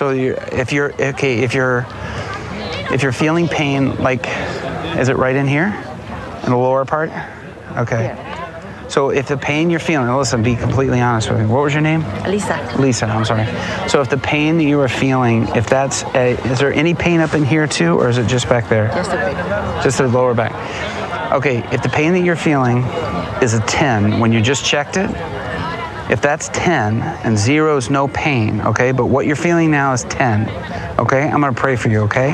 So if you're feeling pain, like, is it right in here? In the lower part? Okay. Yeah. So if the pain you're feeling, listen, be completely honest with me. What was your name? Lisa, I'm sorry. So if the pain that you were feeling, is there any pain up in here too, or is it just back there? Just the back. Just the lower back. Okay, if the pain that you're feeling is a 10, when you just checked it, if that's 10 and 0 is no pain, okay? But what you're feeling now is 10, okay? I'm going to pray for you, okay?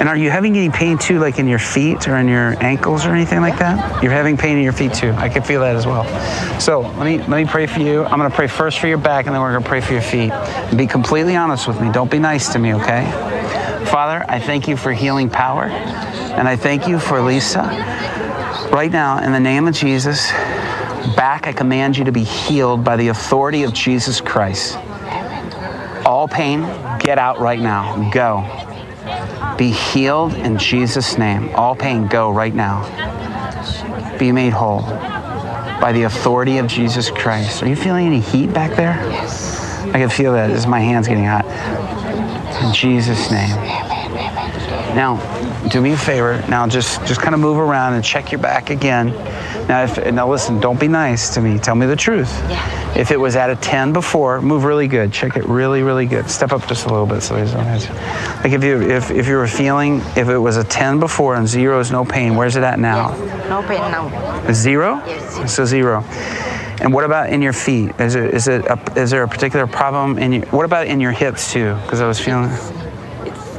And are you having any pain too, like in your feet or in your ankles or anything like that? You're having pain in your feet too. I can feel that as well. So let me pray for you. I'm going to pray first for your back, and then we're going to pray for your feet. And be completely honest with me. Don't be nice to me, okay? Father, I thank you for healing power, and I thank you for Lisa. Right now, in the name of Jesus, back, I command you to be healed by the authority of Jesus Christ. All pain, get out right now. Go. Be healed in Jesus' name. All pain, go right now. Be made whole by the authority of Jesus Christ. Are you feeling any heat back there? Yes. I can feel that. This is my hands getting hot. In Jesus' name. Now, do me a favor. Now just kind of move around and check your back again. Now, listen, don't be nice to me. Tell me the truth. Yeah. If it was at a 10 before, move really good. Check it really, really good. Step up just a little bit so there's no answer. Like if you were feeling, if it was a 10 before and 0 is no pain, where's it at now? Yes. No pain now. 0? Yes. So 0. And what about in your feet? Is there a particular problem? What about in your hips too? Because I was feeling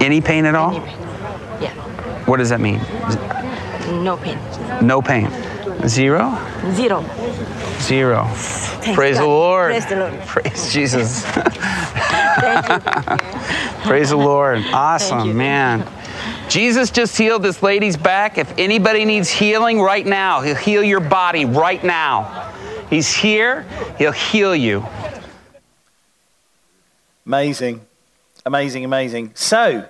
any pain at all? What does that mean? No pain. No pain. 0? 0. Praise the Lord. Praise the Lord. Praise Jesus. Thank you. Praise the Lord. Awesome, man. Jesus just healed this lady's back. If anybody needs healing right now, he'll heal your body right now. He's here. He'll heal you. Amazing. Amazing, amazing. So,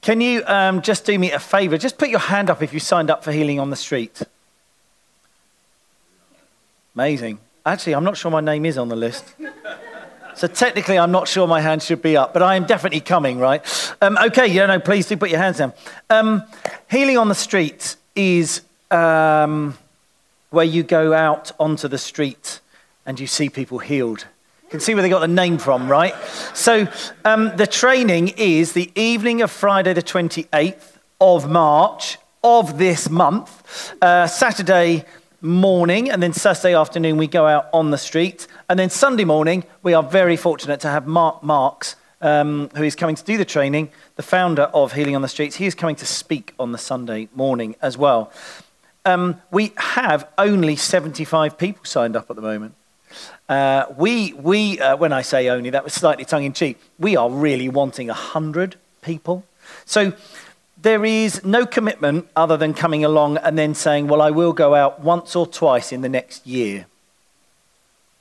can you just do me a favor? Just put your hand up if you signed up for Healing on the Street. Amazing. Actually, I'm not sure my name is on the list. So technically, I'm not sure my hand should be up, but I am definitely coming, right? Okay, please do put your hands down. Healing on the Street is where you go out onto the street and you see people healed. Can see where they got the name from, right? So the training is the evening of Friday the 28th of March of this month, Saturday morning, and then Saturday afternoon we go out on the street, and then Sunday morning we are very fortunate to have Mark Marks, who is coming to do the training, the founder of Healing on the Streets. He is coming to speak on the Sunday morning as well. We have only 75 people signed up at the moment. We when I say only, that was slightly tongue-in-cheek. We are really wanting 100 people. So there is no commitment other than coming along and then saying, well, I will go out once or twice in the next year.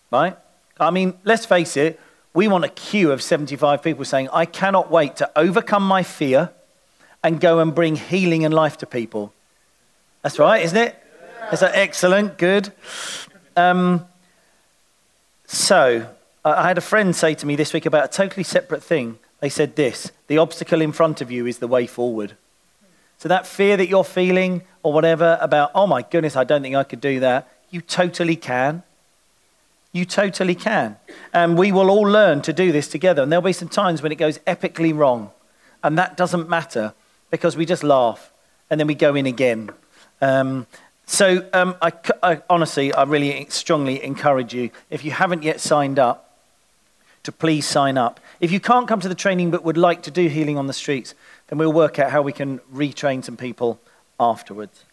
Right? I mean, let's face it, we want a queue of 75 people saying, I cannot wait to overcome my fear and go and bring healing and life to people. That's right, isn't it? That's excellent, good. So, I had a friend say to me this week about a totally separate thing. They said this, the obstacle in front of you is the way forward. So that fear that you're feeling or whatever about, oh my goodness, I don't think I could do that. You totally can. You totally can. And we will all learn to do this together. And there'll be some times when it goes epically wrong. And that doesn't matter because we just laugh and then we go in again. So I honestly, I really strongly encourage you, if you haven't yet signed up, to please sign up. If you can't come to the training but would like to do Healing on the Streets, then we'll work out how we can retrain some people afterwards.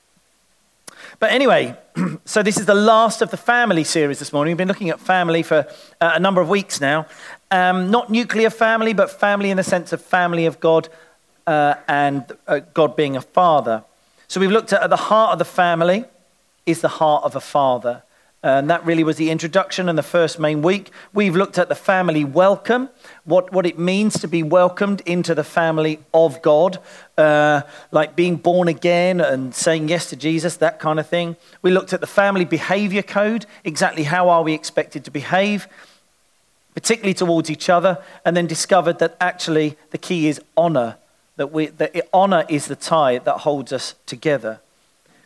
But anyway, so this is the last of the family series this morning. We've been looking at family for a number of weeks now. Not nuclear family, but family in the sense of family of God and God being a father. So we've looked at the heart of the family is the heart of a father. And that really was the introduction and the first main week. We've looked at the family welcome, what it means to be welcomed into the family of God, like being born again and saying yes to Jesus, that kind of thing. We looked at the family behavior code, exactly how are we expected to behave. particularly towards each other, and then discovered that actually the key is honor, that honor is the tie that holds us together.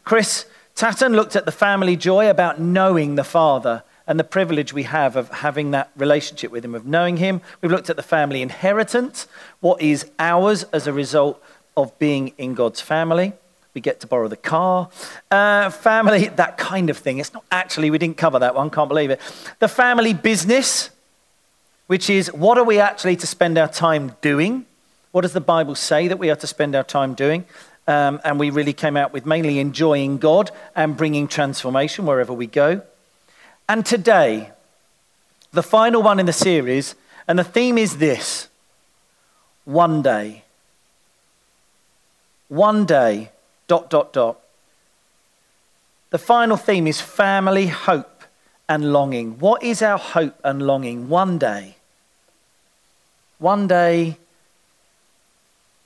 Chris Tatton looked at the family joy about knowing the Father and the privilege we have of having that relationship with him, of knowing him. We've looked at the family inheritance, what is ours as a result of being in God's family. We get to borrow the car. Family, that kind of thing. It's not actually, we didn't cover that one, can't believe it. The family business, which is what are we actually to spend our time doing? What does the Bible say that we are to spend our time doing? And we really came out with mainly enjoying God and bringing transformation wherever we go. And today, the final one in the series, and the theme is this: one day. One day, ... The final theme is family, hope, and longing. What is our hope and longing? One day. One day,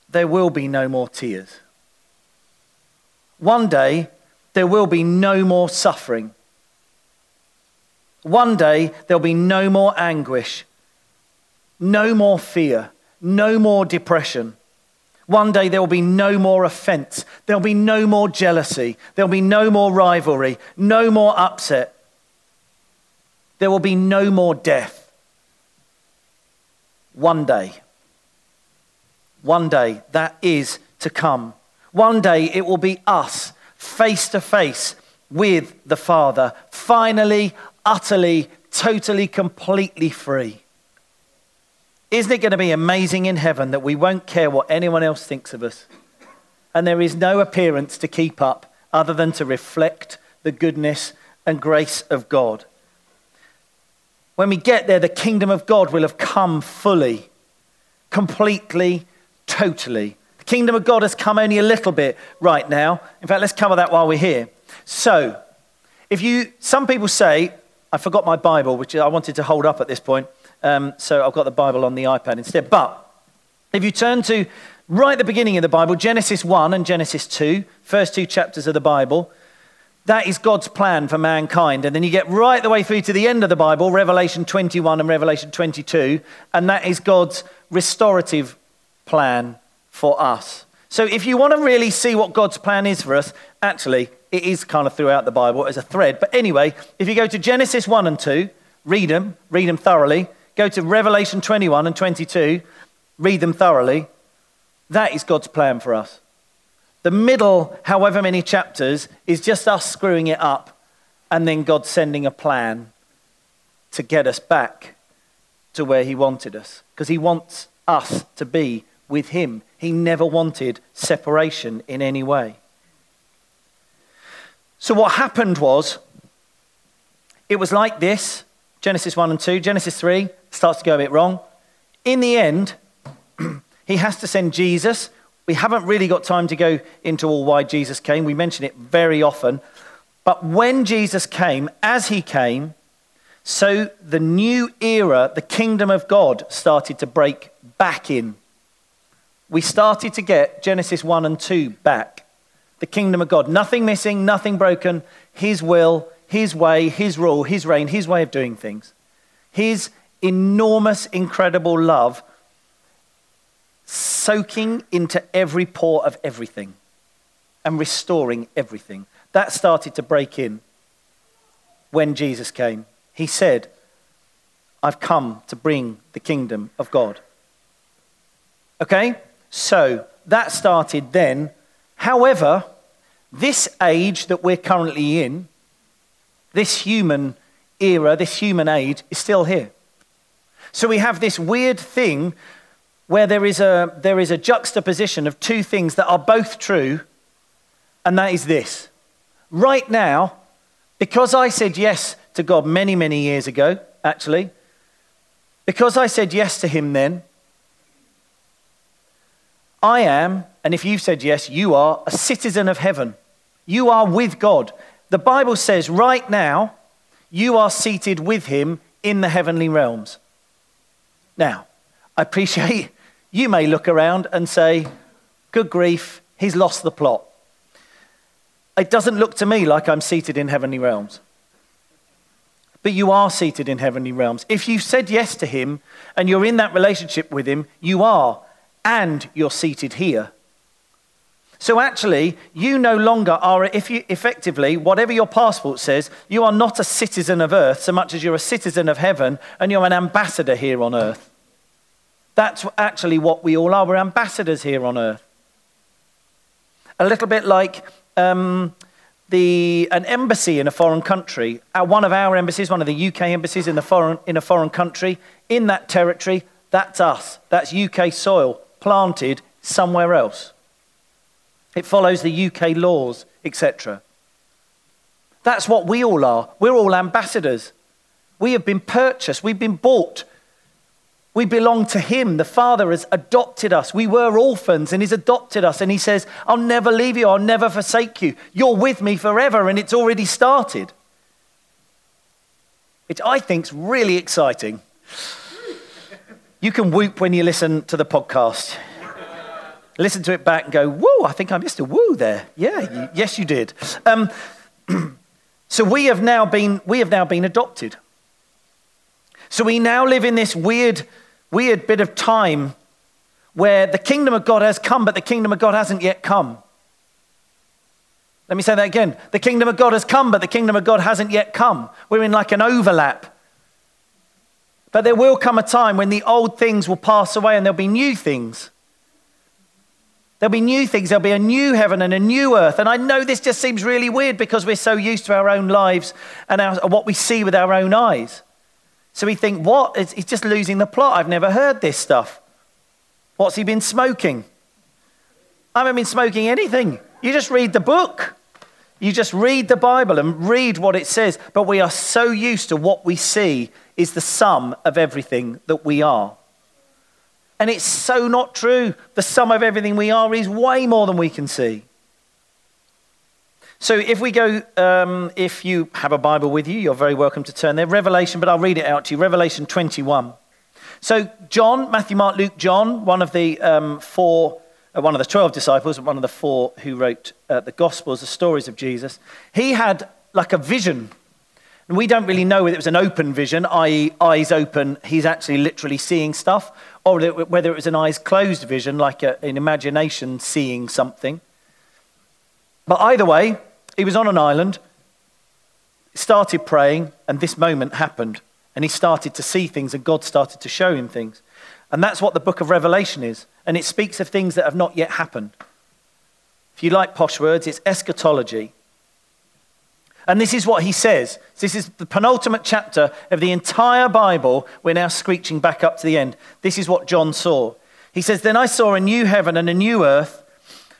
there will be no more tears. One day, there will be no more suffering. One day, there'll be no more anguish, no more fear, no more depression. One day, there'll be no more offense. There'll be no more jealousy. There'll be no more rivalry, no more upset. There will be no more death. One day. One day, that is to come. One day, it will be us face to face with the Father, finally, utterly, totally, completely free. Isn't it going to be amazing in heaven that we won't care what anyone else thinks of us? And there is no appearance to keep up other than to reflect the goodness and grace of God. When we get there, the kingdom of God will have come fully, completely, totally. The kingdom of God has come only a little bit right now. In fact, let's cover that while we're here. So, some people say, I forgot my Bible, which I wanted to hold up at this point, so I've got the Bible on the iPad instead. But if you turn to right at the beginning of the Bible, Genesis 1 and Genesis 2, first two chapters of the Bible, that is God's plan for mankind. And then you get right the way through to the end of the Bible, Revelation 21 and Revelation 22, and that is God's restorative plan for us. So if you want to really see what God's plan is for us, actually, it is kind of throughout the Bible as a thread. But anyway, if you go to Genesis 1 and 2, read them thoroughly. Go to Revelation 21 and 22, read them thoroughly. That is God's plan for us. The middle, however many chapters, is just us screwing it up and then God sending a plan to get us back to where he wanted us. Because he wants us to be with him. He never wanted separation in any way. So what happened was, it was like this, Genesis 1 and 2. Genesis 3 starts to go a bit wrong. In the end, he has to send Jesus. We haven't really got time to go into all why Jesus came. We mention it very often. But when Jesus came, as he came, so the new era, the kingdom of God, started to break back in. We started to get Genesis 1 and 2 back. The kingdom of God, nothing missing, nothing broken, his will, his way, his rule, his reign, his way of doing things. His enormous, incredible love soaking into every pore of everything and restoring everything. That started to break in when Jesus came. He said, I've come to bring the kingdom of God. Okay? So that started then. However, this age that we're currently in, this human era, this human age is still here. So we have this weird thing where there is a juxtaposition of two things that are both true, and that is this. Right now, because I said yes to God many, many years ago, actually, because I said yes to him then, I am, and if you've said yes, you are a citizen of heaven. You are with God. The Bible says right now, you are seated with him in the heavenly realms. Now, I appreciate you may look around and say, good grief, he's lost the plot. It doesn't look to me like I'm seated in heavenly realms. but you are seated in heavenly realms. If you've said yes to him and you're in that relationship with him, you are, and you're seated here. So actually, you no longer are, if you effectively, whatever your passport says, you are not a citizen of earth so much as you're a citizen of heaven, and you're an ambassador here on earth. That's actually what we all are. We're ambassadors here on earth. A little bit like an embassy in a foreign country. One of our embassies, one of the UK embassies in a foreign country, in that territory, that's us. That's UK soil planted somewhere else. It follows the UK laws, etc. That's what we all are. We're all ambassadors. We have been purchased. We've been bought. We belong to him. The Father has adopted us. We were orphans and he's adopted us. And he says, I'll never leave you. I'll never forsake you. You're with me forever. And it's already started. Which I think's really exciting. You can whoop when you listen to the podcast. Listen to it back and go, woo, I think I missed a woo there. Yeah, yes, you did. So we have now been adopted. So we now live in this weird bit of time where the kingdom of God has come, but the kingdom of God hasn't yet come. Let me say that again. The kingdom of God has come, but the kingdom of God hasn't yet come. We're in like an overlap. But there will come a time when the old things will pass away and there'll be new things. There'll be new things. There'll be a new heaven and a new earth. And I know this just seems really weird because we're so used to our own lives and what we see with our own eyes. So we think, what? He's just losing the plot. I've never heard this stuff. What's he been smoking? I haven't been smoking anything. You just read the book. You just read the Bible and read what it says. But we are so used to what we see is the sum of everything that we are. And it's so not true. The sum of everything we are is way more than we can see. So if we go, if you have a Bible with you, you're very welcome to turn there. Revelation, but I'll read it out to you. Revelation 21. So John, Matthew, Mark, Luke, John, one of the 12 disciples, one of the four who wrote the Gospels, the stories of Jesus, he had like a vision. And we don't really know whether it was an open vision, i.e. eyes open, he's actually literally seeing stuff, or whether it was an eyes closed vision, like an imagination seeing something. But either way, he was on an island, started praying, and this moment happened. And he started to see things, and God started to show him things. And that's what the book of Revelation is. And it speaks of things that have not yet happened. If you like posh words, it's eschatology. And this is what he says. This is the penultimate chapter of the entire Bible. We're now screeching back up to the end. This is what John saw. He says, then I saw a new heaven and a new earth,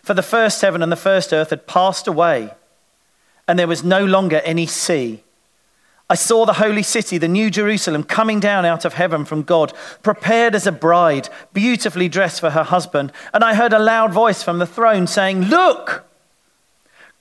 for the first heaven and the first earth had passed away, and there was no longer any sea. I saw the holy city, the new Jerusalem, coming down out of heaven from God, prepared as a bride, beautifully dressed for her husband. And I heard a loud voice from the throne saying, look!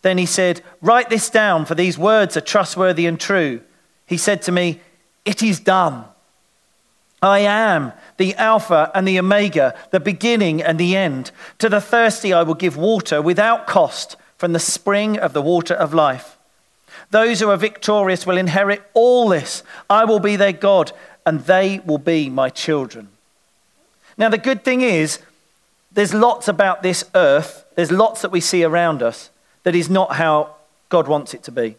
Then he said, write this down, for these words are trustworthy and true. He said to me, it is done. I am the Alpha and the Omega, the beginning and the end. To the thirsty I will give water without cost from the spring of the water of life. Those who are victorious will inherit all this. I will be their God, and they will be my children. Now, the good thing is, there's lots about this earth. There's lots that we see around us that is not how God wants it to be.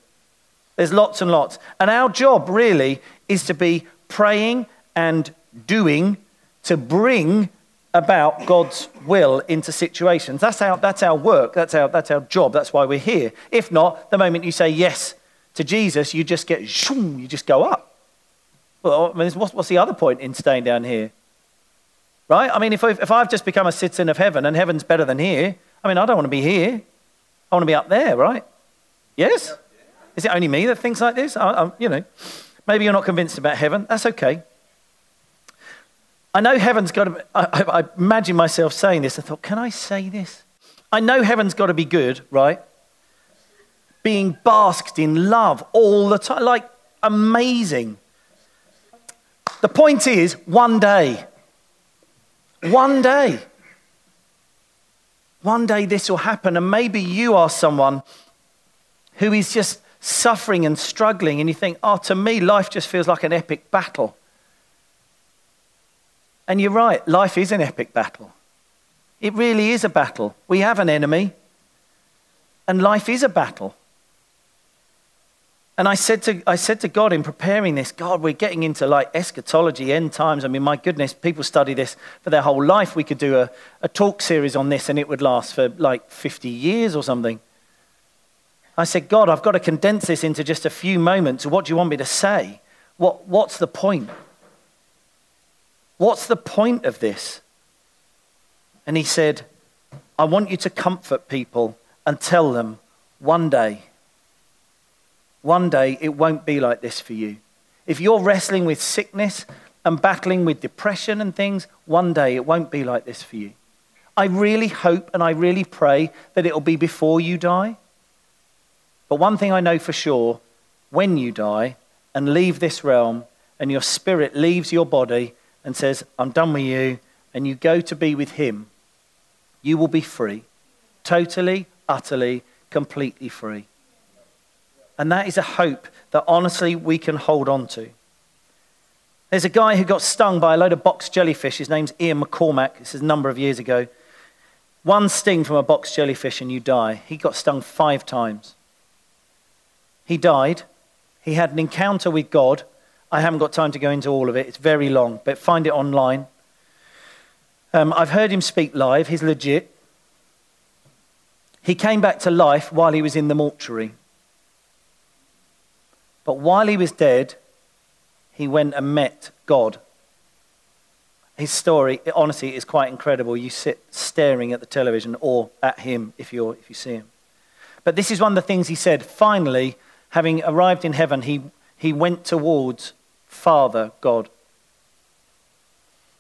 There's lots and lots. And our job really is to be praying and doing to bring about God's will into situations. That's our work. That's our job. That's why we're here. If not, the moment you say yes to Jesus, you just get, shoom, you just go up. Well, I mean, what's the other point in staying down here? Right? I mean, if I've just become a citizen of heaven and heaven's better than here, I mean, I don't want to be here. I want to be up there, right? Yes? Is it only me that thinks like this? I, you know. Maybe you're not convinced about heaven. That's okay. I know heaven's got to... I imagine myself saying this. I thought, can I say this? I know heaven's got to be good, right? Being basked in love all the time. Like, amazing. The point is, one day this will happen, and maybe you are someone who is just suffering and struggling, and you think, oh, to me, life just feels like an epic battle. And you're right, life is an epic battle. It really is a battle. We have an enemy, and life is a battle. And I said to God in preparing this, God, we're getting into like eschatology, end times. I mean, my goodness, people study this for their whole life. We could do a talk series on this, and it would last for like 50 years or something. I said, God, I've got to condense this into just a few moments. What do you want me to say? What's the point? What's the point of this? And he said, I want you to comfort people and tell them one day it won't be like this for you. If you're wrestling with sickness and battling with depression and things, one day it won't be like this for you. I really hope and I really pray that it'll be before you die. But one thing I know for sure, when you die and leave this realm and your spirit leaves your body and says, I'm done with you, and you go to be with him, you will be free. Totally, utterly, completely free. And that is a hope that honestly we can hold on to. There's a guy who got stung by a load of box jellyfish. His name's Ian McCormack. This is a number of years ago. One sting from a box jellyfish and you die. He got stung 5 times. He died. He had an encounter with God. I haven't got time to go into all of it. It's very long, but find it online. I've heard him speak live. He's legit. He came back to life while he was in the mortuary. But while he was dead, he went and met God. His story, honestly, is quite incredible. You sit staring at the television or at him if you see him. But this is one of the things he said. Finally, having arrived in heaven, he went towards Father God.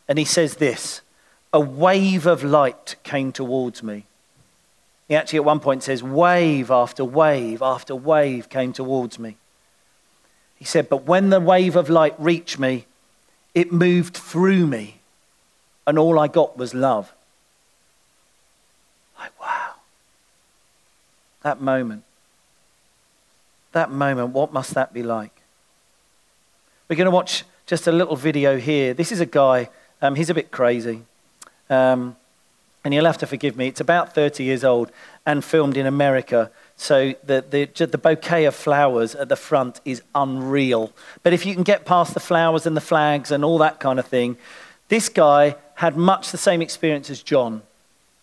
And he says this, a wave of light came towards me. He actually at one point says, wave after wave after wave came towards me. He said, but when the wave of light reached me, it moved through me, and all I got was love. Like, wow. That moment, what must that be like? We're going to watch just a little video here. This is a guy, he's a bit crazy, and you'll have to forgive me. It's about 30 years old and filmed in America. So the bouquet of flowers at the front is unreal. But if you can get past the flowers and the flags and all that kind of thing, this guy had much the same experience as John.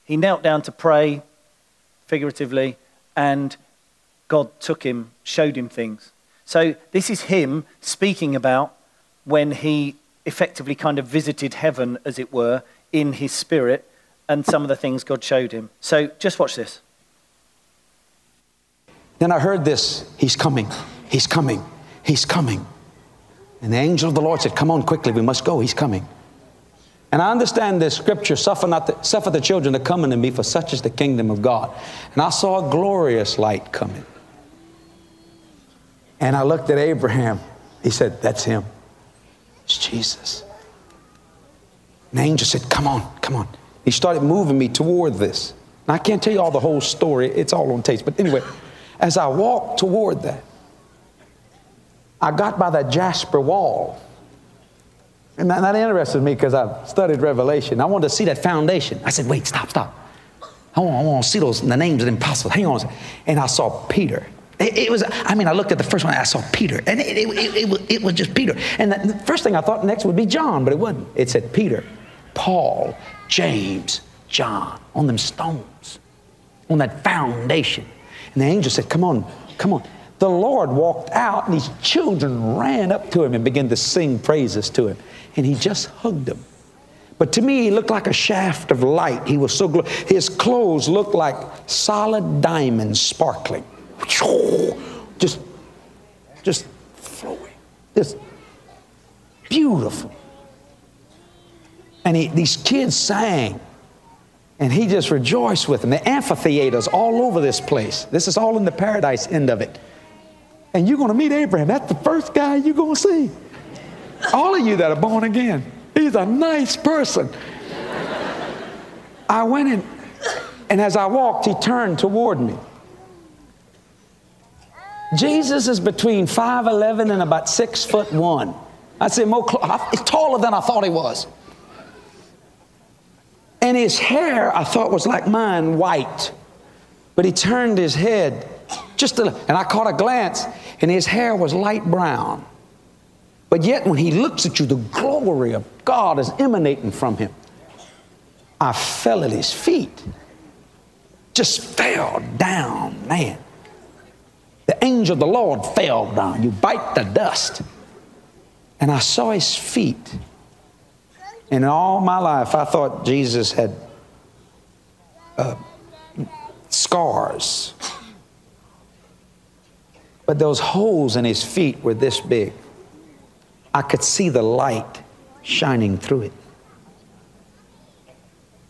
He knelt down to pray, figuratively, and God took him, showed him things. So this is him speaking about when he effectively kind of visited heaven, as it were, in his spirit, and some of the things God showed him. So just watch this. Then I heard this, he's coming, he's coming, he's coming. And the angel of the Lord said, come on quickly, we must go, he's coming. And I understand the scripture, suffer the children to come unto me, for such is the kingdom of God. And I saw a glorious light coming. And I looked at Abraham, he said, that's him, it's Jesus. And the angel said, come on, come on. He started moving me toward this. And I can't tell you all the whole story, it's all on tape, but anyway. As I walked toward that, I got by that jasper wall. And that interested me because I've studied Revelation. I wanted to see that foundation. I said, wait, stop. I want to see those, the names of the apostles. Hang on. And I saw Peter. I looked at the first one, I saw Peter. And it was just Peter. And the first thing I thought next would be John, but it wasn't. It said Peter, Paul, James, John, on them stones, on that foundation. And the angel said, come on, come on. The Lord walked out, and these children ran up to him and began to sing praises to him. And he just hugged them. But to me, he looked like a shaft of light. He was so glorious. His clothes looked like solid diamonds sparkling. Just flowing. This beautiful. And these kids sang. And he just rejoiced with them. The amphitheaters all over this place. This is all in the paradise end of it. And you're going to meet Abraham. That's the first guy you're going to see. All of you that are born again. He's a nice person. I went in, and as I walked, he turned toward me. Jesus is between 5'11" and about 6'1". I said, he's taller than I thought he was. And his hair, I thought, was like mine, white. But he turned his head and I caught a glance, and his hair was light brown. But yet when he looks at you, the glory of God is emanating from him. I fell at his feet. Just fell down, man. The angel of the Lord fell down. You bite the dust. And I saw his feet. And all my life, I thought Jesus had scars. But those holes in his feet were this big. I could see the light shining through it.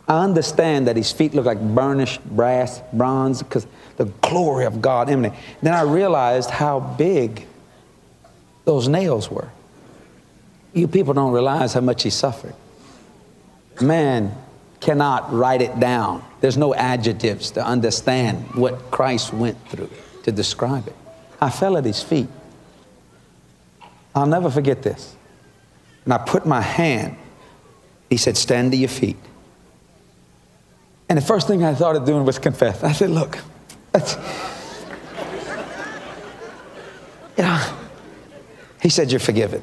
I understand that his feet looked like burnished bronze, because the glory of God emanated. Then I realized how big those nails were. You people don't realize how much he suffered. Man cannot write it down. There's no adjectives to understand what Christ went through to describe it. I fell at his feet. I'll never forget this. And I put my hand. He said, stand to your feet. And the first thing I thought of doing was confess. I said, look, he said, you're forgiven.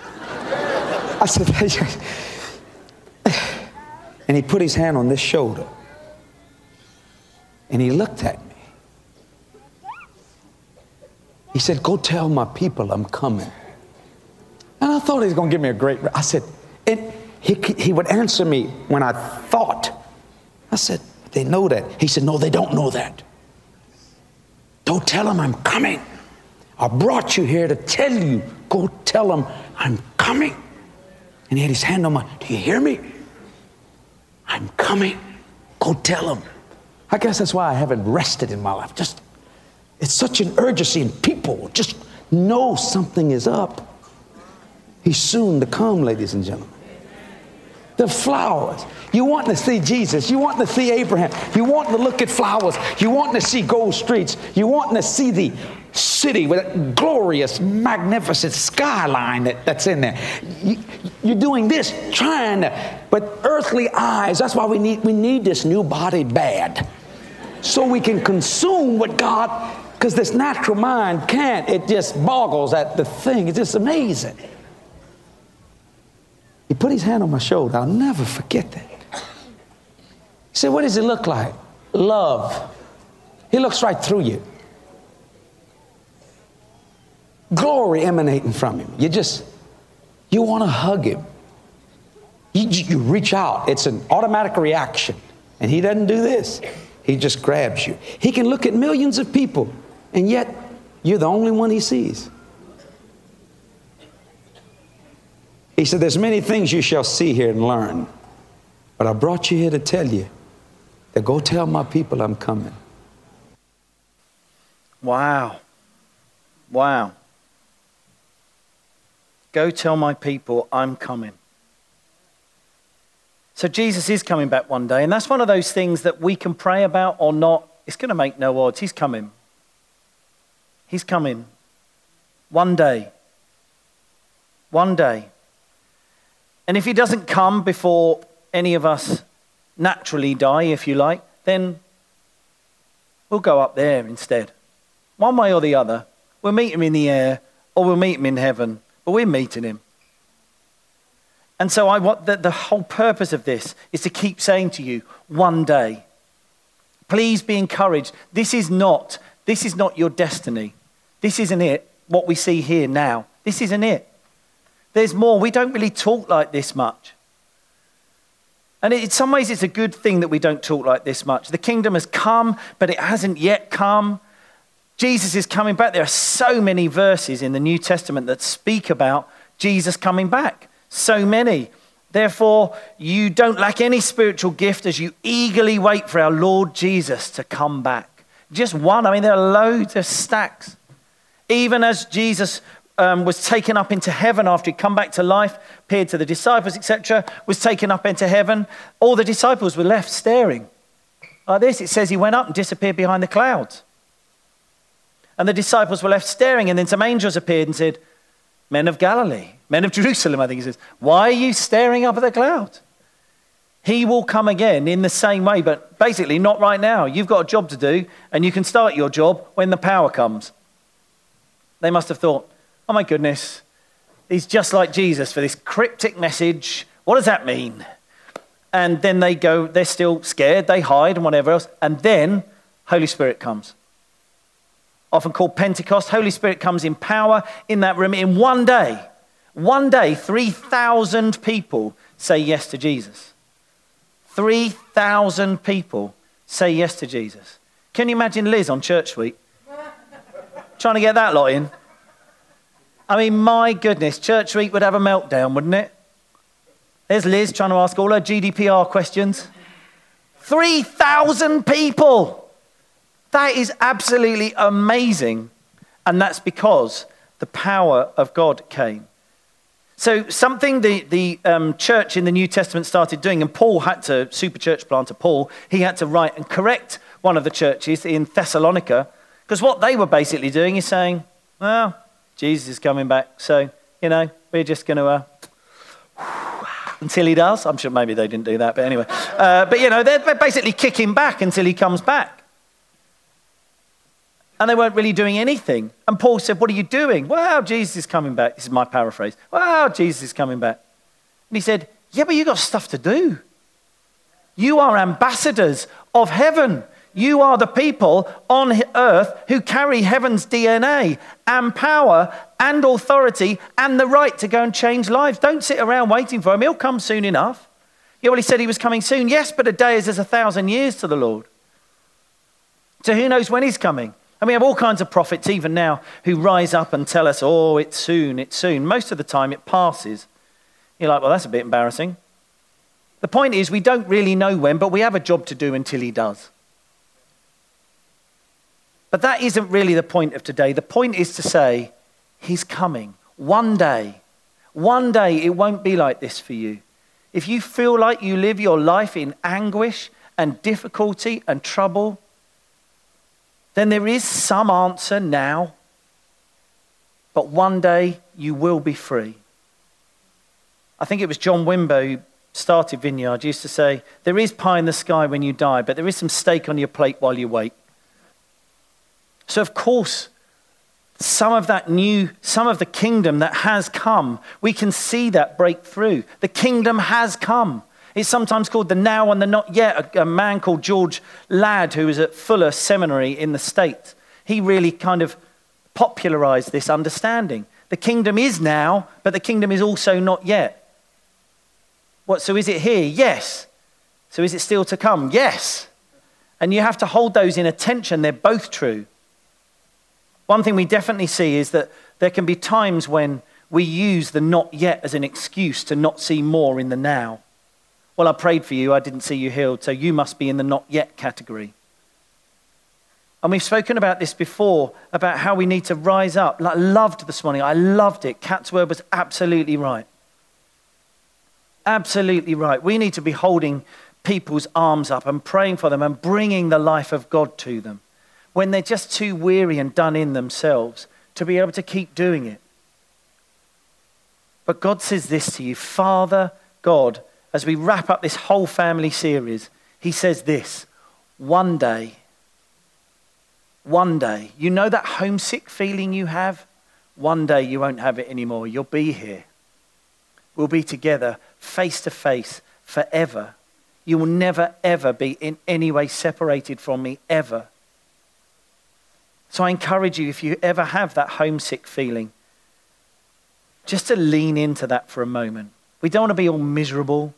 I said, and he put his hand on this shoulder. And he looked at me. He said, go tell my people I'm coming. And I thought he was going to give me a great... I said, and he would answer me when I thought. I said, they know that. He said, no, they don't know that. Don't tell them I'm coming. I brought you here to tell you. Go tell them I'm coming. And he had his hand on my... Do you hear me? I'm coming. Go tell them. I guess that's why I haven't rested in my life. Just... It's such an urgency, and people just know something is up. He's soon to come, ladies and gentlemen. The flowers. You want to see Jesus. You want to see Abraham. You want to look at flowers. You want to see gold streets. You want to see the city with that glorious, magnificent skyline that's in there. You're doing this, trying to, but earthly eyes, that's why we need this new body bad. So we can consume what God... Because this natural mind can't. It just boggles at the thing. It's just amazing. He put his hand on my shoulder. I'll never forget that. He said, what does it look like? Love. He looks right through you. Glory emanating from him. You want to hug him. You reach out. It's an automatic reaction. And he doesn't do this. He just grabs you. He can look at millions of people, and yet you're the only one he sees. He said, there's many things you shall see here and learn, but I brought you here to tell you that go tell my people I'm coming. Wow. Wow. Go tell my people I'm coming. So Jesus is coming back one day, and that's one of those things that we can pray about or not. It's going to make no odds. He's coming. He's coming. One day. One day. And if he doesn't come before any of us naturally die, if you like, then we'll go up there instead. One way or the other. We'll meet him in the air, or we'll meet him in heaven, but we're meeting him. And so I want the whole purpose of this is to keep saying to you, one day, please be encouraged. This is not your destiny. This isn't it, what we see here now. This isn't it. There's more. We don't really talk like this much. And in some ways, it's a good thing that we don't talk like this much. The kingdom has come, but it hasn't yet come. Jesus is coming back. There are so many verses in the New Testament that speak about Jesus coming back. So many. Therefore, you don't lack any spiritual gift as you eagerly wait for our Lord Jesus to come back. Just one. I mean, there are loads of stacks. Even as Jesus was taken up into heaven after he'd come back to life, appeared to the disciples, etc., was taken up into heaven, all the disciples were left staring like this. It says he went up and disappeared behind the clouds. And the disciples were left staring, and then some angels appeared and said, "Men of Galilee, men of Jerusalem," I think he says, "why are you staring up at the cloud? He will come again in the same way, but basically not right now. You've got a job to do, and you can start your job when the power comes." They must have thought, "Oh my goodness, he's just like Jesus for this cryptic message. What does that mean?" And then they go, they're still scared, they hide and whatever else, and then Holy Spirit comes. Often called Pentecost, Holy Spirit comes in power in that room. In one day, 3,000 people say yes to Jesus. 3,000 people say yes to Jesus. Can you imagine Liz on church week? Trying to get that lot in. I mean, my goodness, church week would have a meltdown, wouldn't it? There's Liz trying to ask all her GDPR questions. 3,000 people! That is absolutely amazing. And that's because the power of God came. So something the church in the New Testament started doing, and Paul had to, super church planter Paul, he had to write and correct one of the churches in Thessalonica, because what they were basically doing is saying, "Well, Jesus is coming back, so, you know, we're just going to, until he does." I'm sure maybe they didn't do that, but anyway. But, you know, they're basically kicking back until he comes back. And they weren't really doing anything. And Paul said, "What are you doing?" "Well, Jesus is coming back." This is my paraphrase. "Well, Jesus is coming back." And he said, "Yeah, but you got stuff to do. You are ambassadors of heaven. You are the people on earth who carry heaven's DNA and power and authority and the right to go and change lives. Don't sit around waiting for him. He'll come soon enough." "Yeah, well, he said he was coming soon." "Yes, but a day is as 1,000 years to the Lord." So who knows when he's coming? And we have all kinds of prophets, even now, who rise up and tell us, "Oh, it's soon, it's soon." Most of the time it passes. You're like, well, that's a bit embarrassing. The point is, we don't really know when, but we have a job to do until he does. But that isn't really the point of today. The point is to say, he's coming. One day. One day it won't be like this for you. If you feel like you live your life in anguish and difficulty and trouble, then there is some answer now, but one day you will be free. I think it was John Wimber who started Vineyard, used to say, "There is pie in the sky when you die, but there is some steak on your plate while you wait." So of course, some of the kingdom that has come, we can see that breakthrough. The kingdom has come. It's sometimes called the now and the not yet. A man called George Ladd, who was at Fuller Seminary in the States, he really kind of popularized this understanding. The kingdom is now, but the kingdom is also not yet. What? So is it here? Yes. So is it still to come? Yes. And you have to hold those in attention. They're both true. One thing we definitely see is that there can be times when we use the not yet as an excuse to not see more in the now. "Well, I prayed for you, I didn't see you healed, so you must be in the not yet category." And we've spoken about this before, about how we need to rise up. Like, loved this morning, I loved it. Kat's word was absolutely right. Absolutely right. We need to be holding people's arms up and praying for them and bringing the life of God to them. When they're just too weary and done in themselves, to be able to keep doing it. But God says this to you, Father God, as we wrap up this whole family series, he says this, one day, you know that homesick feeling you have? One day you won't have it anymore. You'll be here. We'll be together, face to face, forever. You will never, ever be in any way separated from me, ever. So I encourage you, if you ever have that homesick feeling, just to lean into that for a moment. We don't want to be all miserable.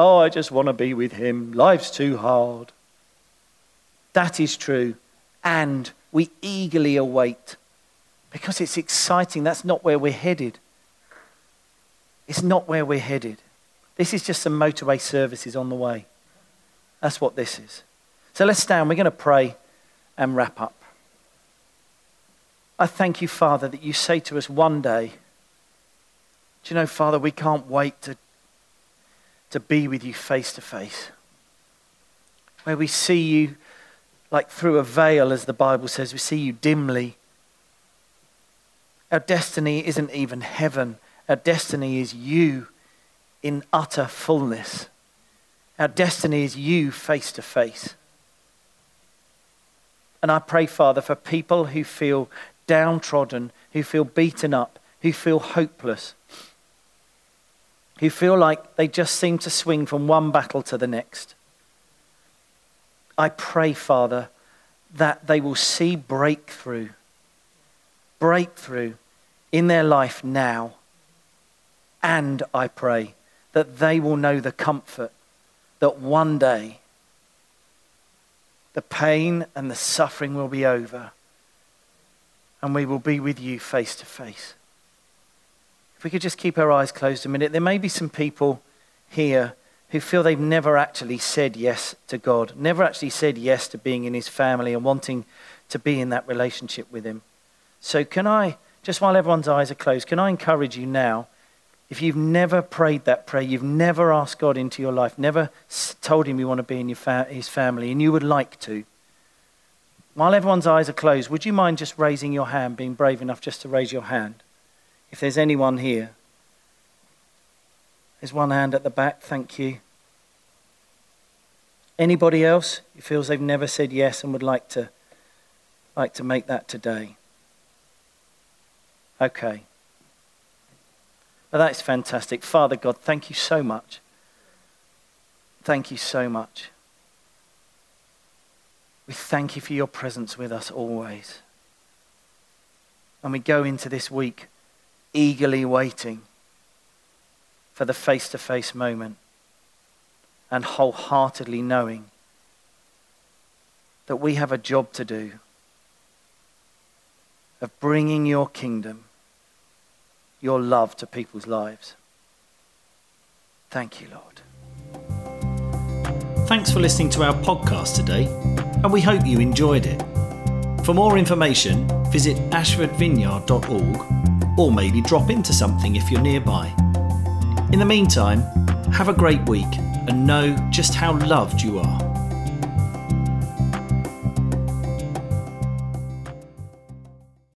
"Oh, I just want to be with him. Life's too hard." That is true and we eagerly await, because it's exciting. That's not where we're headed. It's not where we're headed. This is just some motorway services on the way. That's what this is. So let's stand. We're going to pray and wrap up. I thank you, Father, that you say to us one day, do you know, Father, we can't wait to be with you face to face, where we see you like through a veil, as the Bible says. We see you dimly. Our destiny isn't even heaven. Our destiny is you in utter fullness. Our destiny is you face to face. And I pray, Father, for people who feel downtrodden, who feel beaten up, who feel hopeless, who feel like they just seem to swing from one battle to the next. I pray, Father, that they will see breakthrough in their life now. And I pray that they will know the comfort that one day the pain and the suffering will be over and we will be with you face to face. If we could just keep our eyes closed a minute, there may be some people here who feel they've never actually said yes to God, never actually said yes to being in his family and wanting to be in that relationship with him. So can I, just while everyone's eyes are closed, can I encourage you now, if you've never prayed that prayer, you've never asked God into your life, never told him you want to be in your his family, and you would like to, while everyone's eyes are closed, would you mind just raising your hand, being brave enough just to raise your hand? If there's anyone here. There's one hand at the back, thank you. Anybody else who feels they've never said yes and would like to make that today? Okay. Well, that's fantastic. Father God, thank you so much. Thank you so much. We thank you for your presence with us always. And we go into this week eagerly waiting for the face-to-face moment and wholeheartedly knowing that we have a job to do of bringing your kingdom, your love to people's lives. Thank you, Lord. Thanks for listening to our podcast today, and we hope you enjoyed it. For more information, visit ashfordvineyard.org or maybe drop into something if you're nearby. In the meantime, have a great week and know just how loved you are.